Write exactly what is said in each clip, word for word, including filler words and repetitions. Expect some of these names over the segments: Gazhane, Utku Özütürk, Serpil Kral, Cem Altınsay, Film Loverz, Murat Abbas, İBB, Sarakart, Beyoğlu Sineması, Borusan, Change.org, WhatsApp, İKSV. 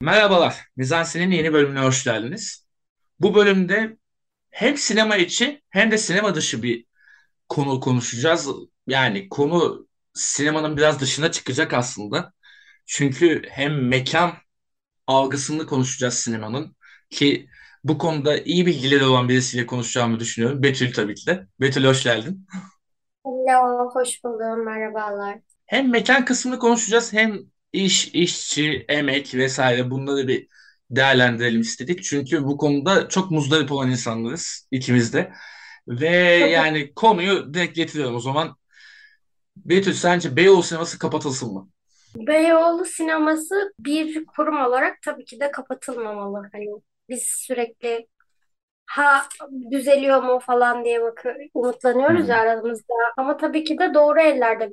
Merhabalar, Mizansen'in yeni bölümüne hoş geldiniz. Bu bölümde hem sinema içi hem de sinema dışı bir konu konuşacağız. Yani konu sinemanın biraz dışına çıkacak aslında. Çünkü hem mekan algısını konuşacağız sinemanın, ki bu konuda iyi bilgileri olan birisiyle konuşacağımı düşünüyorum. Betül tabii ki de. Betül, hoş geldin. Hello, hoş buldum. Merhabalar. Hem mekan kısmını konuşacağız hem iş, işçi, emek vesaire, bunları bir değerlendirelim istedik. Çünkü bu konuda çok muzdarip olan insanlarız ikimiz de. Ve yani konuyu direkt getiriyorum o zaman. Betül, sence Beyoğlu Sineması kapatılsın mı? Beyoğlu Sineması bir kurum olarak tabii ki de kapatılmamalı. Hani biz sürekli ha düzeliyor mu falan diye bakıyor, umutlanıyoruz hmm. aramızda. Ama tabii ki de doğru ellerde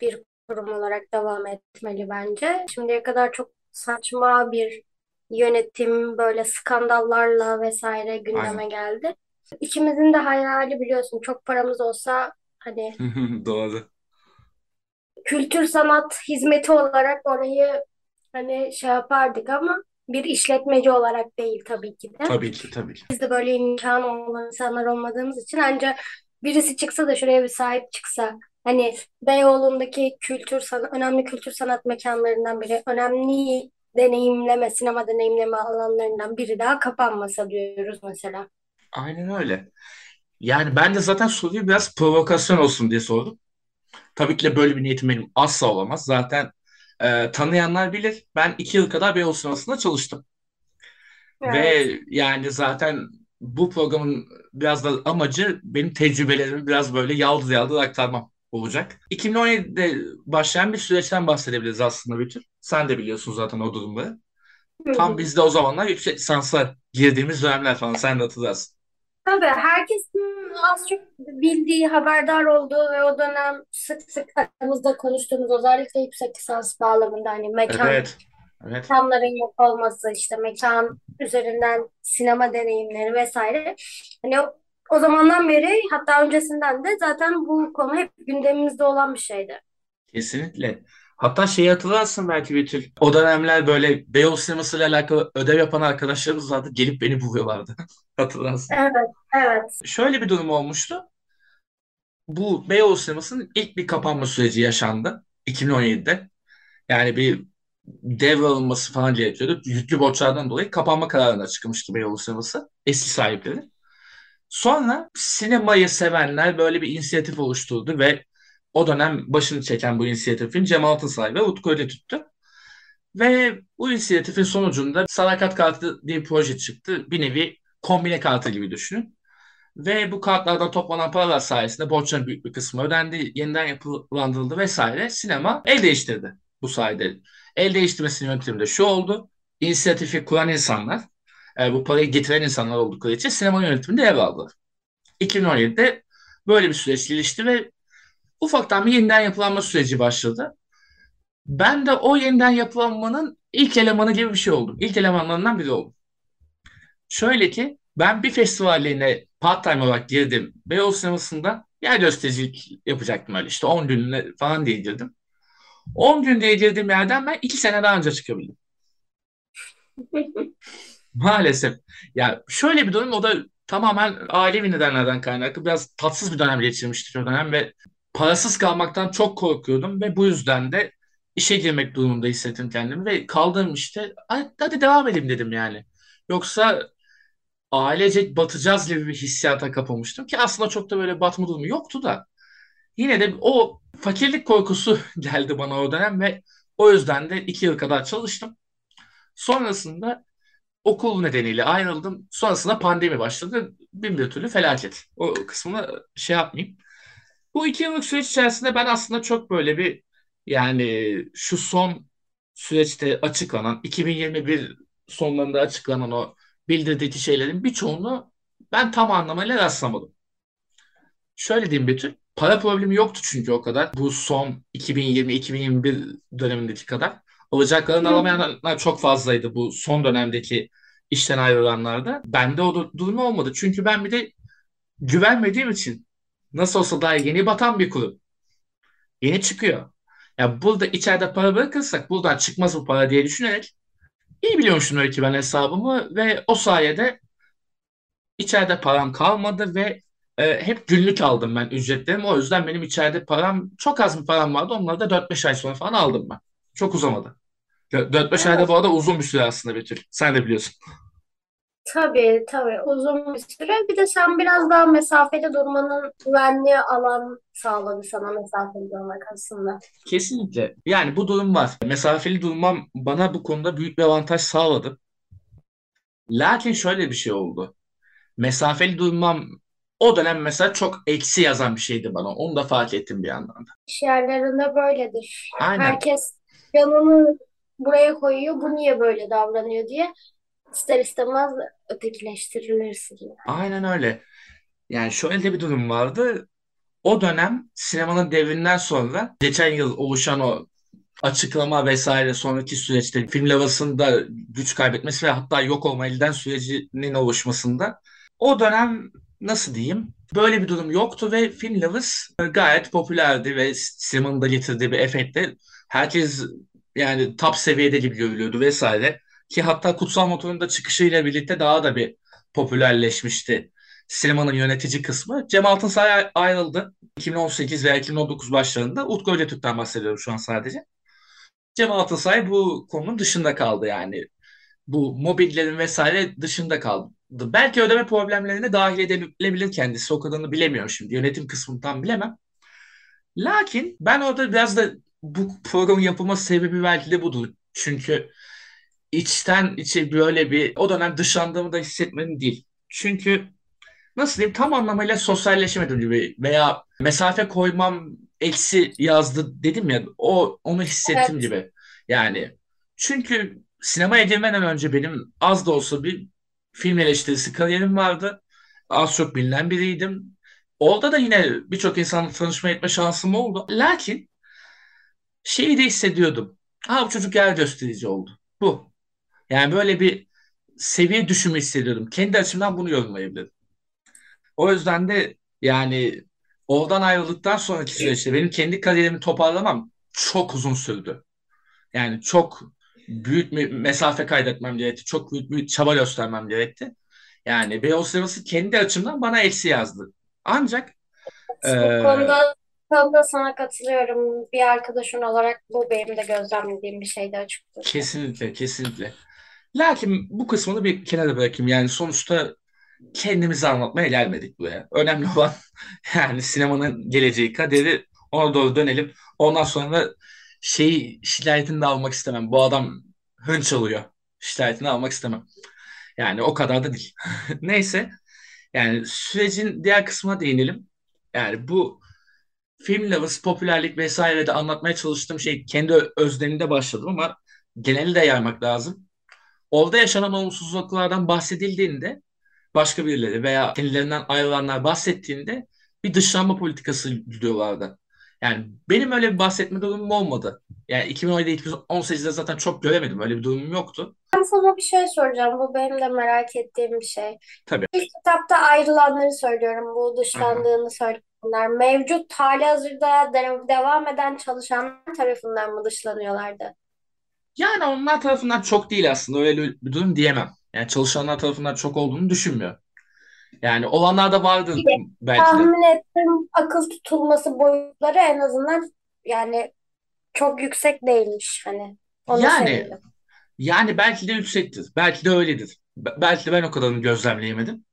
bir kurum olarak devam etmeli bence. Şimdiye kadar çok saçma bir yönetim, böyle skandallarla vesaire gündeme Aynen. geldi. İkimizin de hayali, biliyorsun, çok paramız olsa hani doğru. Kültür sanat hizmeti olarak orayı hani şey yapardık ama bir işletmeci olarak değil tabii ki de. Tabii ki tabii ki. Biz de böyle imkanı olan insanlar olmadığımız için ancak birisi çıksa da şuraya bir sahip çıksa. Hani Beyoğlu'ndaki kültür sanat, önemli kültür sanat mekanlarından biri, önemli deneyimleme, sinema deneyimleme alanlarından biri daha kapanmasa diyoruz mesela. Aynen öyle. Yani ben de zaten soruyu biraz provokasyon olsun diye sordum. Tabii ki de böyle bir niyetim benim asla olamaz. Zaten e, tanıyanlar bilir. Ben iki yıl kadar Beyoğlu Sineması'nda çalıştım. Evet. Ve yani zaten bu programın biraz da amacı benim tecrübelerimi biraz böyle yaldır yaldır aktarmam olacak. iki bin on yedide başlayan bir süreçten bahsedebiliriz aslında bütün. Sen de biliyorsun zaten o durumları. Tam biz de o zamanlar yüksek lisansa girdiğimiz dönemler falan, sen de hatırlarsın. Tabii herkesin az çok bildiği, haberdar olduğu ve o dönem sık sık aramızda konuştuğumuz, özellikle yüksek lisans bağlamında hani mekan, evet, evet. mekanların yok olması, işte mekan üzerinden sinema deneyimleri vesaire. Hani o, o zamandan beri, hatta öncesinden de zaten bu konu hep gündemimizde olan bir şeydi. Kesinlikle. Hatta şeyi hatırlarsın belki Betül. O dönemler böyle Beyoğlu sinemasıyla alakalı ödev yapan arkadaşlarımız vardı. Gelip beni buluyorlardı. Hatırlarsın. Evet, evet. Şöyle bir durum olmuştu. Bu Beyoğlu sinemasının ilk bir kapanma süreci yaşandı. iki bin on yedide. Yani bir devralınması falan gerekiyordu. Yüklü borçlardan dolayı kapanma kararına çıkmıştı Beyoğlu sineması. Eski sahipleri. Sonra sinemayı sevenler böyle bir inisiyatif oluşturdu ve o dönem başını çeken bu inisiyatifin Cem Altınsay ve Utku Özütürk'tü. Ve bu inisiyatifin sonucunda Sarakart kartı diye bir proje çıktı. Bir nevi kombine kartı gibi düşünün. Ve bu kartlardan toplanan paralar sayesinde borçların büyük bir kısmı ödendi, yeniden yapılandırıldı vesaire. Sinema el değiştirdi bu sayede. El değiştirmesinin yönteminde şu oldu. İnisiyatifi kuran insanlar, bu parayı getiren insanlar oldukları için sinema yönetiminde yer aldılar. iki bin on yedide böyle bir süreç gelişti ve ufaktan bir yeniden yapılanma süreci başladı. Ben de o yeniden yapılanmanın ilk elemanı gibi bir şey oldum. İlk elemanlarından biri oldum. Şöyle ki, ben bir festivaline part-time olarak girdim. Beyoğlu Sineması'nda yer göstericilik yapacaktım öyle. İşte on gün falan diye girdim. on gün diye girdiğim yerden ben iki sene daha önce çıkabildim. Maalesef. Ya şöyle bir durum, o da tamamen ailevi nedenlerden kaynaklı. Biraz tatsız bir dönem geçirmiştik o dönem ve parasız kalmaktan çok korkuyordum ve bu yüzden de işe girmek durumunda hissettim kendimi ve kaldığım işte hadi devam edeyim dedim yani. Yoksa ailecek batacağız gibi bir hissiyata kapılmıştım ki aslında çok da böyle batma durumu yoktu da. Yine de o fakirlik korkusu geldi bana o dönem ve o yüzden de iki yıl kadar çalıştım. Sonrasında okul nedeniyle ayrıldım. Sonrasında pandemi başladı. Bin bir türlü felaket. O kısmını şey yapmayayım. Bu iki yıllık süreç içerisinde ben aslında çok böyle bir, yani şu son süreçte açıklanan, iki bin yirmi bir sonlarında açıklanan o bildirdeki şeylerin birçoğunu ben tam anlamıyla rastlamadım. Şöyle diyeyim Betül, para problemi yoktu çünkü o kadar. Bu son iki bin yirmi iki bin yirmi bir dönemindeki kadar. Alacaklarını alamayanlar çok fazlaydı bu son dönemdeki işten ayrılanlarda. Bende o durum olmadı. Çünkü ben bir de güvenmediğim için nasıl olsa daha yeni batan bir kulüp. Yeni çıkıyor. Ya burada içeride para bırakırsak buradan çıkmaz bu para diye düşünerek iyi biliyormuşum öyle ki ben hesabımı ve o sayede içeride param kalmadı ve e, hep günlük aldım ben ücretlerimi. O yüzden benim içeride param, çok az bir param vardı. Onları da dört beş ay sonra falan aldım ben. Çok uzamadı. dört beş ayda bu arada uzun bir süre aslında Betül. Sen de biliyorsun. Tabii tabii uzun bir süre. Bir de sen biraz daha mesafede durmanın güvenli alan sağladı sana, mesafeli durmak aslında. Kesinlikle. Yani bu durum var. Mesafeli durmam bana bu konuda büyük bir avantaj sağladı. Lakin şöyle bir şey oldu. Mesafeli durmam o dönem mesela çok eksi yazan bir şeydi bana. Onu da fark ettim bir yandan da. İş yerlerinde böyledir. Aynen. Herkes yanını buraya koyuyor. Bu niye böyle davranıyor diye ister istemez ötekileştirilirsin. Yani. Aynen öyle. Yani şöyle de bir durum vardı. O dönem sinemanın devrinden sonra geçen yıl oluşan o açıklama vesaire sonraki süreçte Film Loverz'ın da güç kaybetmesi ve hatta yok olma elden sürecinin oluşmasında o dönem nasıl diyeyim böyle bir durum yoktu ve Film Loverz gayet popülerdi ve sinemanın da getirdiği bir efekte herkes yani top seviyede gibi görülüyordu vesaire. Ki hatta Kutsal Motor'un da çıkışıyla birlikte daha da bir popülerleşmişti. Sinemanın yönetici kısmı. Cem Altınsay ayrıldı. iki bin on sekiz veya iki bin on dokuz başlarında. Utku Özütürk'ten bahsediyorum şu an sadece. Cem Altınsay bu konunun dışında kaldı yani. Bu mobbinglerin vesaire dışında kaldı. Belki ödeme problemlerine dahil edilebilir kendisi. O kadarını bilemiyorum şimdi. Yönetim kısmından bilemem. Lakin ben orada biraz da bu programın yapılması sebebi belki de budur. Çünkü içten içe böyle bir o dönem dışlandığımı da hissetmedim değil. Çünkü nasıl diyeyim tam anlamıyla sosyalleşemedim gibi veya mesafe koymam eksi yazdı dedim ya o onu hissettim evet. Gibi. Yani çünkü sinemaya girmeden önce benim az da olsa bir film eleştirisi kariyerim vardı. Az çok bilinen biriydim. Orada da yine birçok insanla tanışma etme şansım oldu. Lakin şeyi de hissediyordum. Ha bu çocuk yer gösterici oldu. Bu. Yani böyle bir seviye düşümü hissediyordum. Kendi açımdan bunu yorumlayabilirim. O yüzden de yani oradan ayrıldıktan sonraki süreçte benim kendi kariyerimi toparlamam çok uzun sürdü. Yani çok büyük bir mesafe kaydetmem gerekti. Çok büyük bir çaba göstermem gerekti. Yani Beyoğlu Sineması kendi açımdan bana eksi yazdı. Ancak bu e- konuda tam da sana katılıyorum. Bir arkadaşın olarak bu benim de gözlemlediğim bir şeydi açıkçası. Kesinlikle, kesinlikle. Lakin bu kısmını bir kenara bırakayım. Yani sonuçta kendimizi anlatmaya gelmedik buraya. Önemli olan yani sinemanın geleceği, kaderi, ona doğru dönelim. Ondan sonra şeyi şikayetini de almak istemem. Bu adam hınç alıyor. Şikayetini almak istemem. Yani o kadar da değil. Neyse. Yani sürecin diğer kısmına değinelim. Yani bu Film Loverz, popülerlik vesaire de anlatmaya çalıştığım şey kendi özleminde başladım ama geneli de yaymak lazım. Orada yaşanan olumsuzluklardan bahsedildiğinde başka birileri veya kendilerinden ayrılanlar bahsettiğinde bir dışlanma politikası gidiyorlardı. Yani benim öyle bir bahsetme durumum olmadı. Yani iki bin on sekizde zaten çok göremedim. Öyle bir durumum yoktu. Ben sana bir şey soracağım. Bu benim de merak ettiğim bir şey. Tabii. İlk kitapta ayrılanları söylüyorum. Bu dışlandığını Aha. söylüyorum. Bunlar mevcut halihazırda devam eden çalışanlar tarafından mı dışlanıyorlardı? Yani onlar tarafından çok değil aslında. Öyle bir durum diyemem. Yani çalışanlar tarafından çok olduğunu düşünmüyorum. Yani olanlar da vardı belki de. Tahmin ettim akıl tutulması boyutları en azından yani çok yüksek değilmiş hani. Onu yani sevindim. Yani belki de yüksektir. Belki de öyledir. Belki de ben o kadarını gözlemleyemedim.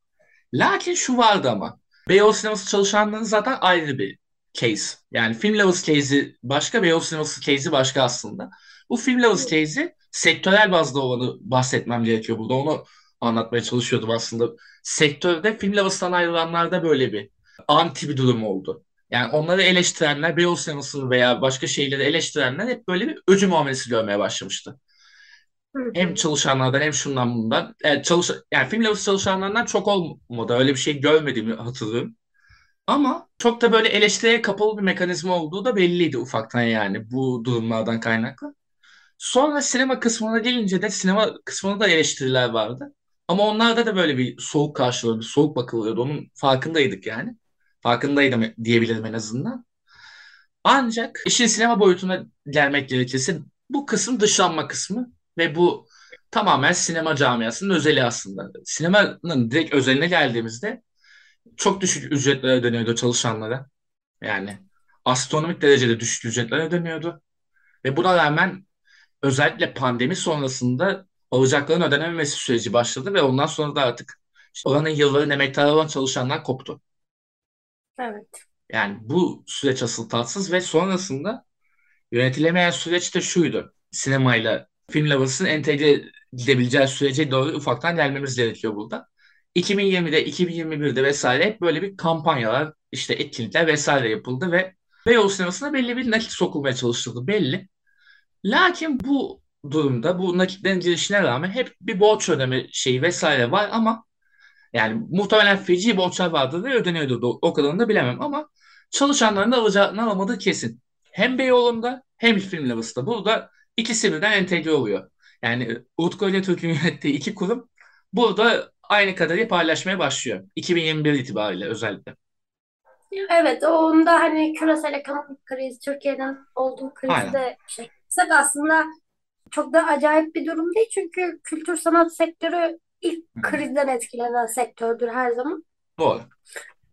Lakin şu vardı ama. Beyoğlu Sineması çalışanların zaten ayrı bir case. Yani Film Loverz case'i başka, Beyoğlu Sineması case'i başka aslında. Bu Film Loverz case'i sektörel bazda olanı bahsetmem gerekiyor burada. Onu anlatmaya çalışıyordum aslında. Sektörde Film Lovers'tan ayrılanlarda böyle bir anti bir durum oldu. Yani onları eleştirenler, Beyoğlu Sineması veya başka şeyleri eleştirenler hep böyle bir öcü muamelesi görmeye başlamıştı. Hem çalışanlardan hem şundan bundan. Yani, çalış- yani Film Loverz çalışanlardan çok olmadı. Öyle bir şey görmediğimi hatırlıyorum. Ama çok da böyle eleştiriye kapalı bir mekanizma olduğu da belliydi ufaktan yani bu durumlardan kaynaklı. Sonra sinema kısmına gelince de sinema kısmında da eleştiriler vardı. Ama onlarda da böyle bir soğuk karşılıyordu, soğuk bakılıyordu. Onun farkındaydık yani. Farkındaydım diyebilirim en azından. Ancak işin sinema boyutuna gelmek gerekirse bu kısım dışlanma kısmı ve bu tamamen sinema camiasının özeli aslında. Sinemanın direkt özeline geldiğimizde çok düşük ücretler ödeniyordu çalışanlara. Yani astronomik derecede düşük ücretler ödeniyordu. Ve buna rağmen özellikle pandemi sonrasında alacakların ödenememesi süreci başladı ve ondan sonra da artık işte oranın yılların emektarı olan çalışanlar koptu. Evet. Yani bu süreç asıl tatsız ve sonrasında yönetilemeyen süreç de şuydu. Sinemayla Film Loverz'ın entegre gidebileceği sürece doğru ufaktan gelmemiz gerekiyor burada. iki bin yirmide, iki bin yirmi birde vesaire hep böyle bir kampanyalar, işte etkinlikler vesaire yapıldı ve Beyoğlu Sineması'na belli bir nakit sokulmaya çalışıldı belli. Lakin bu durumda bu nakitlerin girişine rağmen hep bir borç ödeme şeyi vesaire var ama yani muhtemelen feci borçlar vardı ve ödeniyordu. O kadarını da bilemem ama çalışanların da alacağını alamadığı kesin. Hem Beyoğlu'nda hem Film Loverz'da. Burada ikisi birden entegre oluyor. Yani Utku Özütürk'ün yönettiği iki kurum burada aynı kadarıyla paylaşmaya başlıyor. iki bin yirmi bir itibariyle özellikle. Evet, onda hani küresel ekonomik kriz, Türkiye'den olduğu krizde şey. Aslında çok da acayip bir durum değil çünkü kültür sanat sektörü ilk Hı. krizden etkilenen sektördür her zaman. Doğru.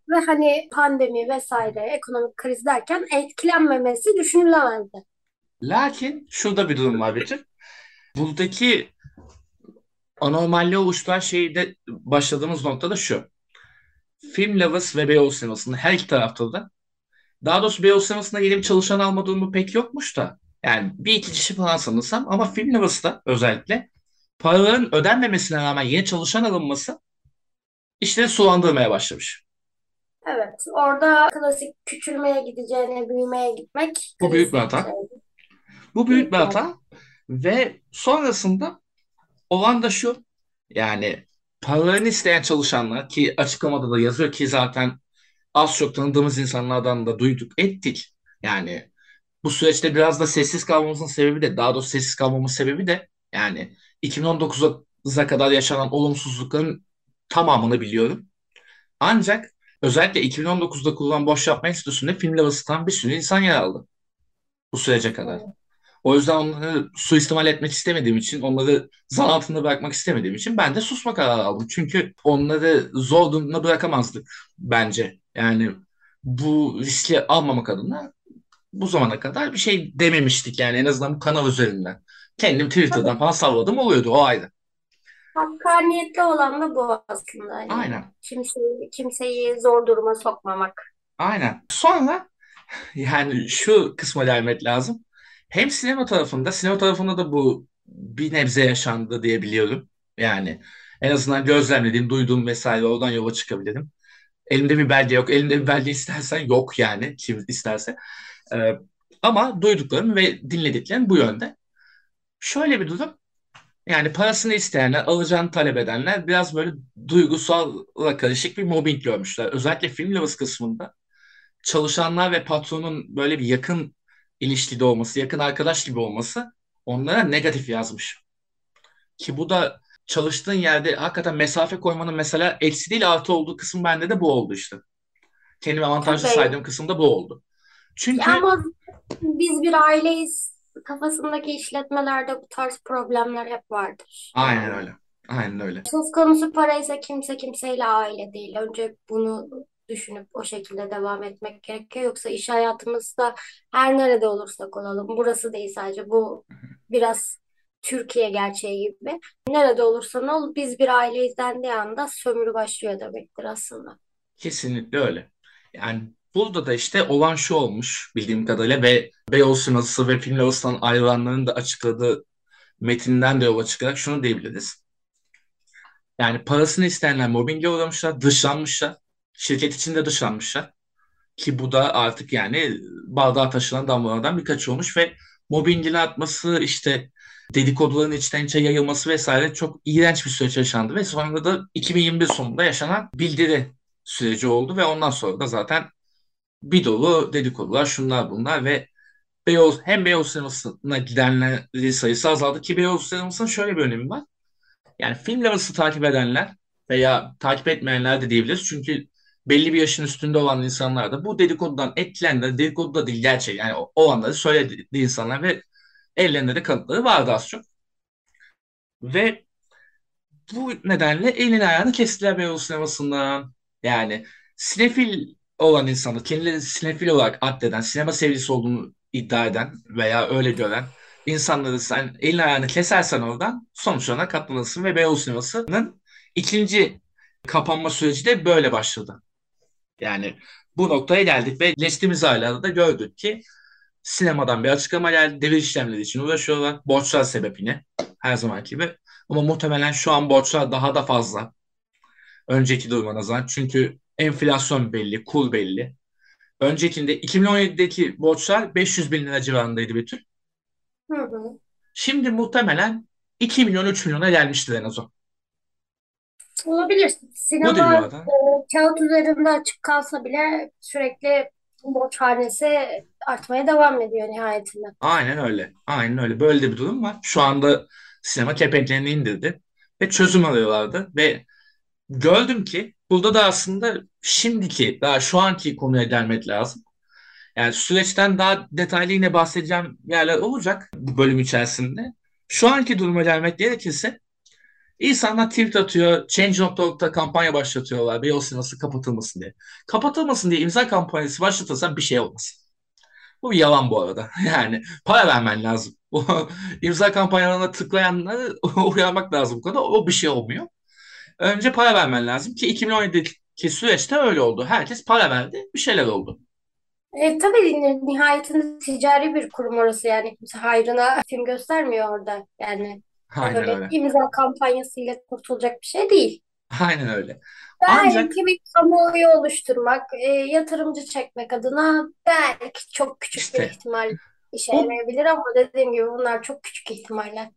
Ve hani pandemi vesaire ekonomik kriz derken etkilenmemesi düşünülemezdi. Lakin şurada bir durum var Betül. Buradaki anormalliği oluşturan şeyde başladığımız nokta da şu. Film Loverz ve Beyoğlu Sineması'nın her iki tarafta da, daha doğrusu Beyoğlu Sineması'nda yeni bir çalışan alma durumu pek yokmuş da. Yani bir iki kişi falan sanırsam ama Film Loverz'da özellikle paraların ödenmemesine rağmen yeni çalışan alınması işleri sulandırmaya başlamış. Evet, orada klasik küçülmeye gideceğine büyümeye gitmek. Bu büyük bir hata. Şey. Bu büyük bir hata ve sonrasında olan da şu, yani paralarını isteyen çalışanlar ki açıklamada da yazıyor ki zaten az çok tanıdığımız insanlardan da duyduk ettik. Yani bu süreçte biraz da sessiz kalmamızın sebebi de daha doğrusu sessiz kalmamızın sebebi de yani iki bin on dokuza kadar yaşanan olumsuzlukların tamamını biliyorum. Ancak özellikle iki bin on dokuzda kurulan boş yapma enstitüsünde Film Loverz'tan bir sürü insan yer aldı bu sürece kadar. O yüzden onları suistimal etmek istemediğim için, onları zan altında bırakmak istemediğim için ben de susma kararı aldım. Çünkü onları zor durumda bırakamazdık bence. Yani bu riski almamak adına bu zamana kadar bir şey dememiştik yani en azından bu kanal üzerinden. Kendim Twitter'dan falan salladım oluyordu o ayrı. Hakkaniyetli olan da bu aslında. Yani aynen. Kimseyi, kimseyi zor duruma sokmamak. Aynen. Sonra yani şu kısma gelmek lazım. Hem sinema tarafında, sinema tarafında da bu bir nebze yaşandı diye biliyorum. Yani en azından gözlemlediğim, duyduğum vesaire oradan yola çıkabilirim. Elimde bir belge yok. Elimde bir belge istersen yok yani kim isterse. Ee, ama duyduklarım ve dinlediklerim bu yönde. Şöyle bir durum. Yani parasını isteyenler, alacağını talep edenler biraz böyle duygusal karışık bir mobbing görmüşler. Özellikle Film Loverz kısmında çalışanlar ve patronun böyle bir yakın ilişkide olması, yakın arkadaş gibi olması onlara negatif yazmış. Ki bu da çalıştığın yerde hakikaten mesafe koymanın mesela eksi değil artı olduğu kısım bende de bu oldu işte. Kendimi avantajlı Tabii. saydığım kısımda bu oldu. Çünkü ama biz bir aileyiz kafasındaki işletmelerde bu tarz problemler hep vardır. Aynen öyle. Aynen öyle. Söz konusu paraysa kimse kimseyle aile değil. Önce bunu düşünüp o şekilde devam etmek gerekiyor. Yoksa iş hayatımızda her nerede olursak olalım. Burası değil sadece. Bu biraz Türkiye gerçeği gibi. Nerede olursan ol biz bir aile izlendiği anda sömürü başlıyor demektir aslında. Kesinlikle öyle. Yani burada da işte olan şu olmuş bildiğim kadarıyla ve Beyoğlu Sineması ve Film Loverz'tan ayrılanların da açıkladığı metinden de yola çıkarak şunu diyebiliriz. Yani parasını isteyenler mobbinge uğramışlar, dışlanmışlar. Şirket içinde dışlanmışlar. Ki bu da artık yani bardağa taşınan damlalardan birkaçı olmuş ve mobbingin artması, işte dedikoduların içten içe yayılması vesaire çok iğrenç bir süreç yaşandı ve sonra da iki bin yirmi bir sonunda yaşanan bildiri süreci oldu ve ondan sonra da zaten bir dolu dedikodular, şunlar bunlar ve Beyoğlu, hem Beyoğlu Sineması'na gidenlerin sayısı azaldı ki Beyoğlu Sineması'nın şöyle bir önemi var. Yani Film Loverz'ı takip edenler veya takip etmeyenler de diyebiliriz. Çünkü belli bir yaşın üstünde olan insanlar da bu dedikodudan etkilenenler, dedikodu da değil gerçek. Yani o, o anda söylediği insanlar ve ellerinde de kanıtları vardı az çok. Ve bu nedenle elini ayağını kestiler Beyoğlu sinemasından. Yani sinefil olan insanı, kendileri sinefil olarak addeden, sinema sevgilisi olduğunu iddia eden veya öyle gören insanları sen elini ayağını kesersen oradan sonuç olarak katlanırsın ve Beyoğlu sinemasının ikinci kapanma süreci de böyle başladı. Yani bu noktaya geldik ve geçtiğimiz aylarda da gördük ki sinemadan bir açıklama geldi. Devir işlemleri için uğraşıyorlar. Borçlar sebebini her zamanki gibi. Ama muhtemelen şu an borçlar daha da fazla. Önceki duruma nazaran. Çünkü enflasyon belli, kur belli. Öncekinde iki bin on yedideki borçlar beş yüz bin lira civarındaydı bir tür. Hı hı. Şimdi muhtemelen iki milyon üç milyona gelmiştir en az o. Olabilir. Sinema e, kağıt üzerinde açık kalsa bile sürekli borç hanesi artmaya devam ediyor nihayetinde. Aynen öyle. Aynen öyle. Böyle de bir durum var. Şu anda sinema kepenklerini indirdi ve çözüm arıyorlardı ve gördüm ki burada da aslında şimdiki, daha şu anki konuya gelmek lazım. Yani süreçten daha detaylı yine bahsedeceğim yerler olacak bu bölüm içerisinde. Şu anki duruma gelmek gerekirse İnsanlar tweet atıyor, Change nokta org'da kampanya başlatıyorlar, Beyoğlu sineması kapatılmasın diye. Kapatılmasın diye imza kampanyası başlatırsan bir şey olmaz. Bu bir yalan bu arada. Yani para vermen lazım. İmza kampanyalarına tıklayanları uyarmak lazım bu konuda. O bir şey olmuyor. Önce para vermen lazım ki iki bin on yedideki süreçte öyle oldu. Herkes para verdi, bir şeyler oldu. E, tabii nihayetinde ticari bir kurum orası yani. Kimse hayrına film göstermiyor orada yani. Aynen öyle. İmza kampanyasıyla kurtulacak bir şey değil. Aynen öyle. Belki Ancak... bir kamuoyu oluşturmak, e, yatırımcı çekmek adına belki çok küçük işte, bir ihtimal işe yarayabilir ama dediğim gibi bunlar çok küçük ihtimaller.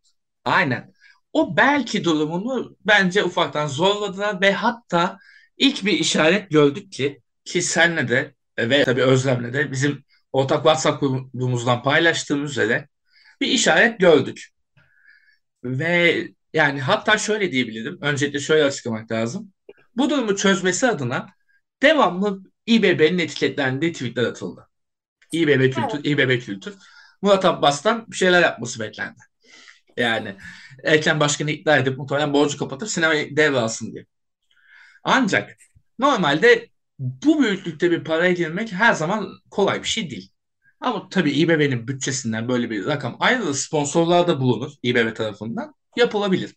Aynen. O belki durumunu bence ufaktan zorladılar ve hatta ilk bir işaret gördük ki ki senle de ve tabii Özlem'le de bizim ortak WhatsApp grubumuzdan paylaştığımız üzere bir işaret gördük. Ve yani hatta şöyle diyebilirim. Öncelikle şöyle açıklamak lazım. Bu durumu çözmesi adına devamlı İBB'nin etiketlendiği tweetler atıldı. İBB kültür, evet. İBB kültür. Murat Abbas'tan bir şeyler yapması beklendi. Yani erken başkanı ikna edip muhtemelen borcu kapatıp sinemayı devralsın diye. Ancak normalde bu büyüklükte bir paraya girmek her zaman kolay bir şey değil. Ama tabii İBB'nin bütçesinden böyle bir rakam ayrılır. Sponsorlar da bulunur İBB tarafından. Yapılabilir.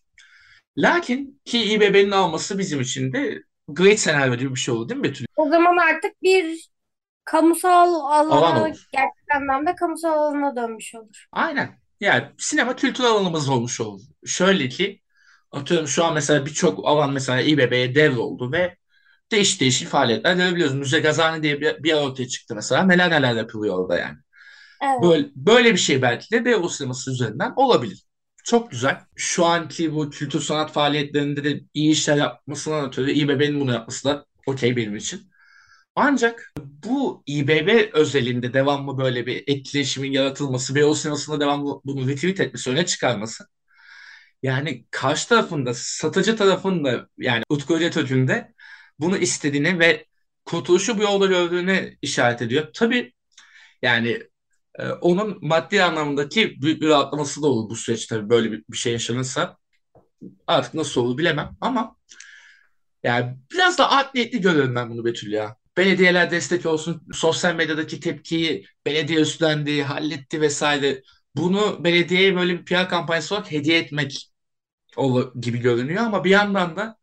Lakin ki İBB'nin alması bizim için de great senaryo gibi bir şey oldu değil mi Betül? O zaman artık bir kamusal alana, gerçek anlamda kamusal alana dönmüş olur. Aynen. Yani sinema kültür alanımız olmuş oldu. Şöyle ki atıyorum şu an mesela birçok alan mesela İBB'ye devroldu ve değişik değişik faaliyetler görebiliyoruz. Müze Gazhane diye bir, bir yer ortaya çıktı mesela. Neler neler yapılıyor orada yani. Evet. Böyle, böyle bir şey belki de Beyoğlu sineması üzerinden olabilir. Çok güzel. Şu anki bu kültür sanat faaliyetlerinde de iyi işler yapmasından ötürü İBB'nin bunu yapması da okey benim için. Ancak bu İBB özelinde devamlı böyle bir etkileşimin yaratılması, Beyoğlu sinemasında devamlı bunu retweet etmesi, öne çıkarması. Yani karşı tarafında, satıcı tarafında yani Utku Özütürk'ün de bunu istediğini ve kurtuluşu bu yolda gördüğüne işaret ediyor. Tabii yani e, onun maddi anlamdaki büyük bir rahatlaması da olur bu süreç tabii böyle bir, bir şey yaşanırsa. Artık nasıl olur bilemem ama yani biraz da art niyetli görüyorum ben bunu Betül ya. Belediyeler destek olsun, sosyal medyadaki tepkiyi belediye üstlendi, halletti vesaire. Bunu belediyeye böyle bir P R kampanyası olarak hediye etmek gibi görünüyor ama bir yandan da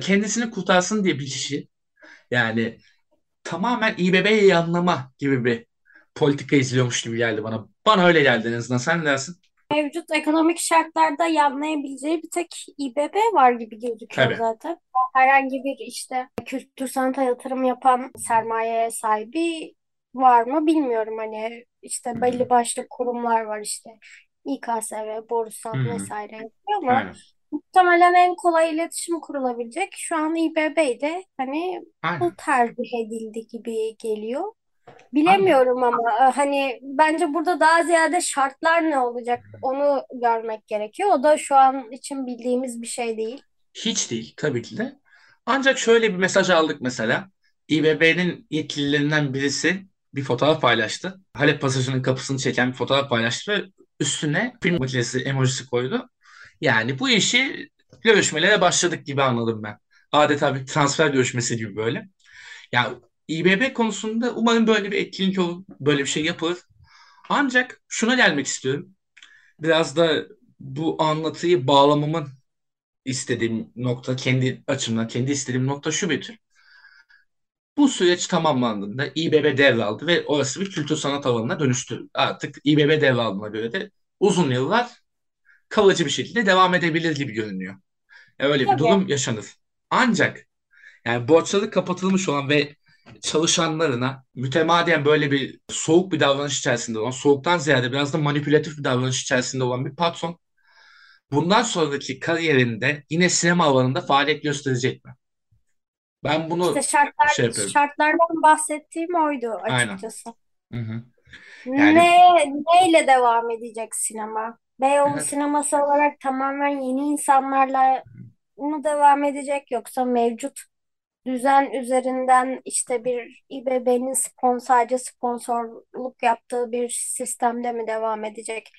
kendisini kurtarsın diye bir kişi yani tamamen İBB'yi yanlama gibi bir politika izliyormuş gibi geldi bana. Bana öyle geldi en azından. Sen ne dersin? Mevcut ekonomik şartlarda yanlayabileceği bir tek İBB var gibi gözüküyor evet. Zaten. Herhangi bir işte kültür sanata yatırım yapan sermaye sahibi var mı bilmiyorum. Hani işte belli başlı kurumlar var işte İKSV, Borusan hmm. vesaire ama aynen. Muhtemelen en kolay iletişim kurulabilecek. Şu an İBB'de hani aynen. Bu tercih edildi gibi geliyor. Bilemiyorum ama hani bence burada daha ziyade şartlar ne olacak onu görmek gerekiyor. O da şu an için bildiğimiz bir şey değil. Hiç değil tabii ki de. Ancak şöyle bir mesaj aldık mesela. İ B B'nin yetkililerinden birisi bir fotoğraf paylaştı. Halep Pasajı'nın kapısını çeken bir fotoğraf paylaştı ve üstüne film makinesi emojisi koydu. Yani bu işi görüşmelere başladık gibi anladım ben. Adeta bir transfer görüşmesi gibi böyle. Yani İ B B konusunda umarım böyle bir etkinlik olur, böyle bir şey yapılır. Ancak şuna gelmek istiyorum. Biraz da bu anlatıyı bağlamamın istediğim nokta, kendi açımdan, kendi istediğim nokta şu Betül. Bu süreç tamamlandığında İ B B devraldı ve orası bir kültür sanat alanına dönüştü. Artık İ B B devraldığına göre de uzun yıllar kalıcı bir şekilde devam edebilir gibi görünüyor. Yani öyle bir durum yaşanır. Ancak yani borçları kapatılmış olan ve çalışanlarına mütemadiyen böyle bir soğuk bir davranış içerisinde olan, soğuktan ziyade biraz da manipülatif bir davranış içerisinde olan bir patron bundan sonraki kariyerinde yine sinema alanında faaliyet gösterecek mi? Ben bunu işte şartlar, şey yapıyorum. Şartlardan bahsettiğim oydu açıkçası. Hı hı. Yani... Ne, neyle devam edecek sinema? Beyoğlu evet. Sineması olarak tamamen yeni insanlarla mı devam edecek yoksa mevcut düzen üzerinden işte bir İ B B'nin sadece sponsorluk yaptığı bir sistemde mi devam edecek?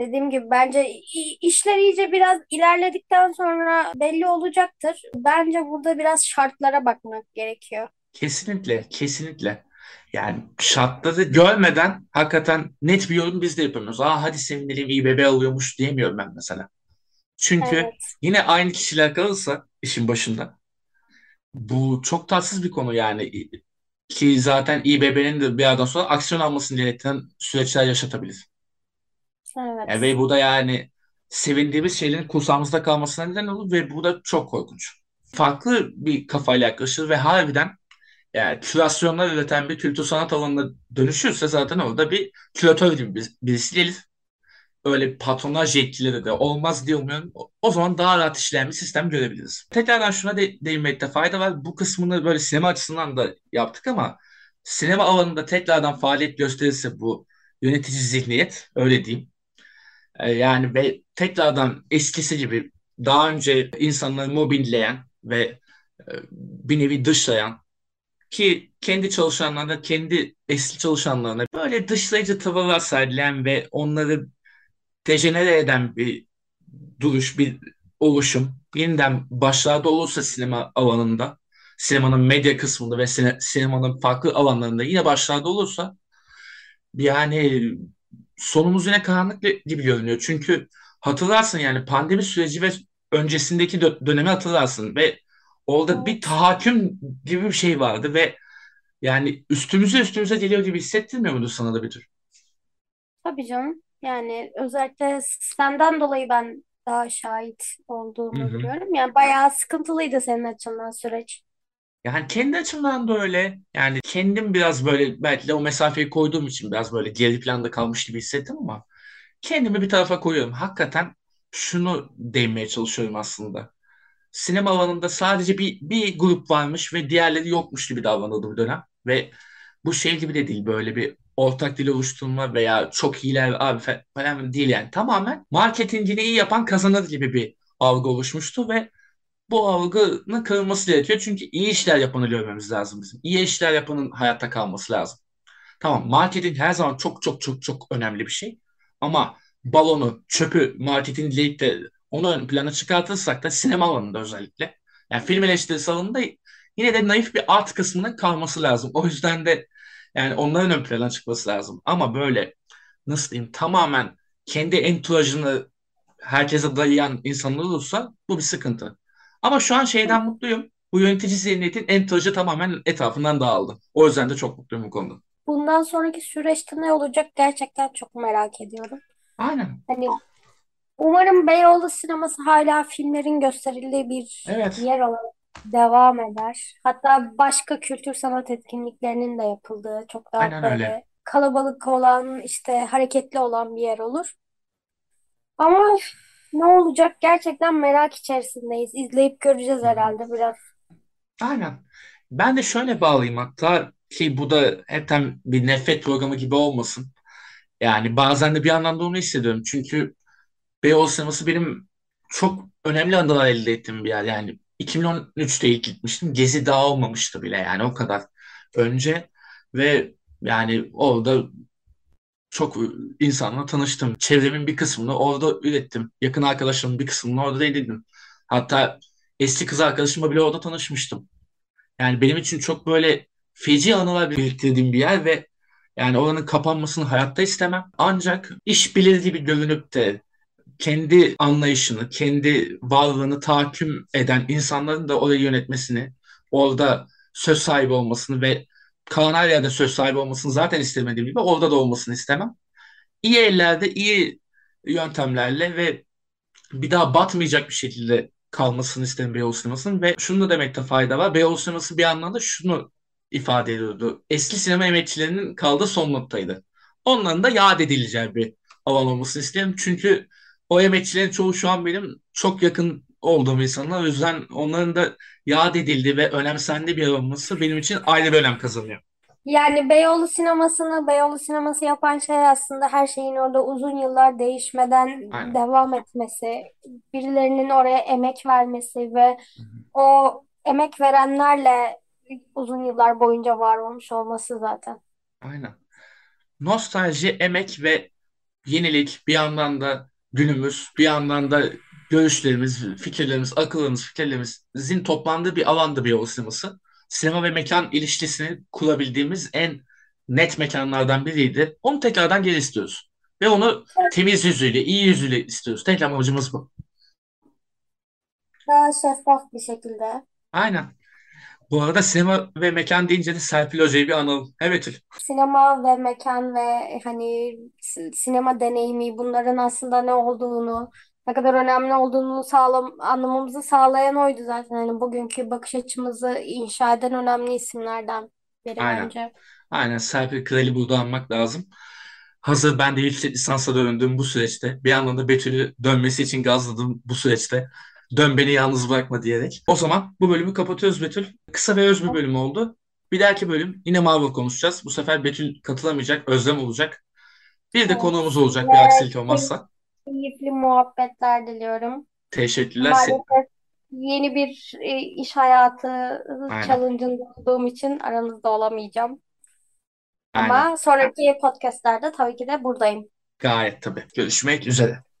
Dediğim gibi bence işler iyice biraz ilerledikten sonra belli olacaktır. Bence burada biraz şartlara bakmak gerekiyor. Kesinlikle, kesinlikle. Yani şartları görmeden hakikaten net bir yorum biz de yapamıyoruz. Aa hadi sevinelim İ B B alıyormuş diyemiyorum ben mesela. Çünkü evet. Yine aynı kişiler kalırsa işin başında. Bu çok tatsız bir konu yani. Ki zaten İ B B'nin de bir yerden sonra aksiyon almasını gerektiren süreçler yaşatabilir. Evet. Yani ve bu da yani sevindiğimiz şeylerin kursağımızda kalmasına neden olur ve bu da çok korkunç. Farklı bir kafayla yaklaşır ve harbiden yani kürasyonlar üreten bir kültür sanat alanına dönüşürse zaten orada bir küratör gibi bir, birisi gelir. Öyle patronaj yetkileri de olmaz diye umuyorum. O zaman daha rahat işleyen bir sistem görebiliriz. Tekrardan şuna de, değinmekte fayda var. Bu kısmını böyle sinema açısından da yaptık ama sinema alanında tekrardan faaliyet gösterirse bu yönetici zihniyet öyle diyeyim. Yani ve tekrardan eskisi gibi daha önce insanları mobbingleyen ve bir nevi dışlayan ki kendi çalışanlarına, kendi eski çalışanlarına böyle dışlayıcı tavırlar sergileyen ve onları dejenere eden bir duruş, bir oluşum yeniden başlarda olursa sinema alanında, sinemanın medya kısmında ve sine- sinemanın farklı alanlarında yine başlarda olursa yani sonumuz yine karanlık gibi görünüyor. Çünkü hatırlarsın yani pandemi süreci ve öncesindeki dö- dönemi hatırlarsın ve orada bir tahakküm gibi bir şey vardı ve yani üstümüze üstümüze geliyor gibi hissettirmiyor muydu sana da bir tür? Tabii canım. Yani özellikle sistemden dolayı ben daha şahit olduğumu Hı-hı. biliyorum. Yani bayağı sıkıntılıydı senin açımdan süreç. Yani kendi açımdan da öyle. Yani kendim biraz böyle belki de o mesafeyi koyduğum için biraz böyle geri planda kalmış gibi hissettim ama kendimi bir tarafa koyuyorum. Hakikaten şunu değinmeye çalışıyorum aslında. Sinema alanında sadece bir, bir grup varmış ve diğerleri yokmuş gibi davranıldı bu dönem. Ve bu şey gibi de değil böyle bir ortak dil oluşturma veya çok iyiler abi falan değil yani. Tamamen marketingini iyi yapan kazanır gibi bir algı oluşmuştu ve bu algının kırılması gerekiyor. Çünkü iyi işler yapanı görmemiz lazım bizim. İyi işler yapanın hayatta kalması lazım. Tamam marketing her zaman çok çok çok çok önemli bir şey. Ama balonu, çöpü marketingleyip de onu ön plana çıkartırsak da sinema alanında özellikle. Yani film eleştirisi alanında yine de naif bir art kısmının kalması lazım. O yüzden de yani onların ön plana çıkması lazım. Ama böyle nasıl diyeyim tamamen kendi entourajını herkese dayayan insanlar olursa bu bir sıkıntı. Ama şu an şeyden mutluyum. Bu yönetici zihniyetin entourajı tamamen etrafından dağıldı. O yüzden de çok mutluyum bu konuda. Bundan sonraki süreçte ne olacak gerçekten çok merak ediyorum. Aynen. Hani umarım Beyoğlu Sineması hala filmlerin gösterildiği bir evet. yer olarak devam eder. Hatta başka kültür sanat etkinliklerinin de yapıldığı çok daha Aynen böyle öyle. Kalabalık olan, işte hareketli olan bir yer olur. Ama ne olacak gerçekten merak içerisindeyiz. İzleyip göreceğiz herhalde biraz. Aynen. Ben de şöyle bağlayayım hatta şey, bu da hepten bir nefret programı gibi olmasın. Yani bazen de bir anlamda onu hissediyorum. Çünkü Beyoğlu Sineması benim çok önemli anılar elde ettiğim bir yer. Yani iki bin on üçte ilk gitmiştim. Gezi daha olmamıştı bile, yani o kadar önce. Ve yani orada çok insanla tanıştım. Çevremin bir kısmını orada ürettim. Yakın arkadaşlarımın bir kısmını orada edindim. Hatta eski kız arkadaşımla bile orada tanışmıştım. Yani benim için çok böyle feci anılar biriktirdiğim bir yer ve yani oranın kapanmasını hayatta istemem. Ancak iş bilir gibi görünüp de kendi anlayışını, kendi varlığını tahakküm eden insanların da orayı yönetmesini, orada söz sahibi olmasını ve kalan her yerde söz sahibi olmasını zaten istemediğim gibi orada da olmasını istemem. İyi ellerde, iyi yöntemlerle ve bir daha batmayacak bir şekilde kalmasını isterim Beyoğlu Sineması'nın. Ve şunu da demekte fayda var. Beyoğlu Sineması bir anlamda şunu ifade ediyordu. Eski sinema emekçilerinin kaldığı son noktaydı. Onların da yad edileceği bir alan olmasını isterim. Çünkü o emekçilerin çoğu şu an benim çok yakın olduğum insanlar. O yüzden onların da yad edildiği ve önemsendiği bir olması benim için ayrı bir önem kazanıyor. Yani Beyoğlu Sineması'nı, Beyoğlu Sineması yapan şey aslında her şeyin orada uzun yıllar değişmeden Aynen. devam etmesi, birilerinin oraya emek vermesi ve Hı-hı. o emek verenlerle uzun yıllar boyunca var olmuş olması zaten. Aynen. Nostalji, emek ve yenilik, bir yandan da günümüz, bir yandan da görüşlerimiz, fikirlerimiz, akıllarımız, fikirlerimizin toplandığı bir alandı Beyoğlu Sineması. Sinema ve mekan ilişkisini kurabildiğimiz en net mekanlardan biriydi. Onu tekrardan geri istiyoruz. Ve onu temiz yüzüyle, iyi yüzüyle istiyoruz. Tek amacımız bu. Daha şeffaf bir şekilde. Aynen. Bu arada sinema ve mekan deyince de Serpil Hoca'yı bir analım. Evet. Sinema ve mekan ve hani sinema deneyimi, bunların aslında ne olduğunu, ne kadar önemli olduğunu sağlam, anlamamızı sağlayan oydu zaten. Yani bugünkü bakış açımızı inşa eden önemli isimlerden biri Aynen. bence. Aynen. Serpil Kral'i burada anmak lazım. Hazır ben de yüksek lisansa döndüğüm bu süreçte, bir yandan da Betül'ü dönmesi için gazladım bu süreçte. Dön beni yalnız bırakma diyerek. O zaman bu bölümü kapatıyoruz Betül. Kısa ve öz bir bölüm oldu. Bir dahaki bölüm yine Marvel konuşacağız. Bu sefer Betül katılamayacak, Özlem olacak. Bir de konuğumuz olacak bir aksilik olmazsa. Keyifli muhabbetler diliyorum. Teşekkürler. Maalesef yeni bir iş hayatı challenge'ında olduğum için aranızda olamayacağım. Aynen. Ama sonraki podcast'lerde tabii ki de buradayım. Gayet tabii. Görüşmek üzere.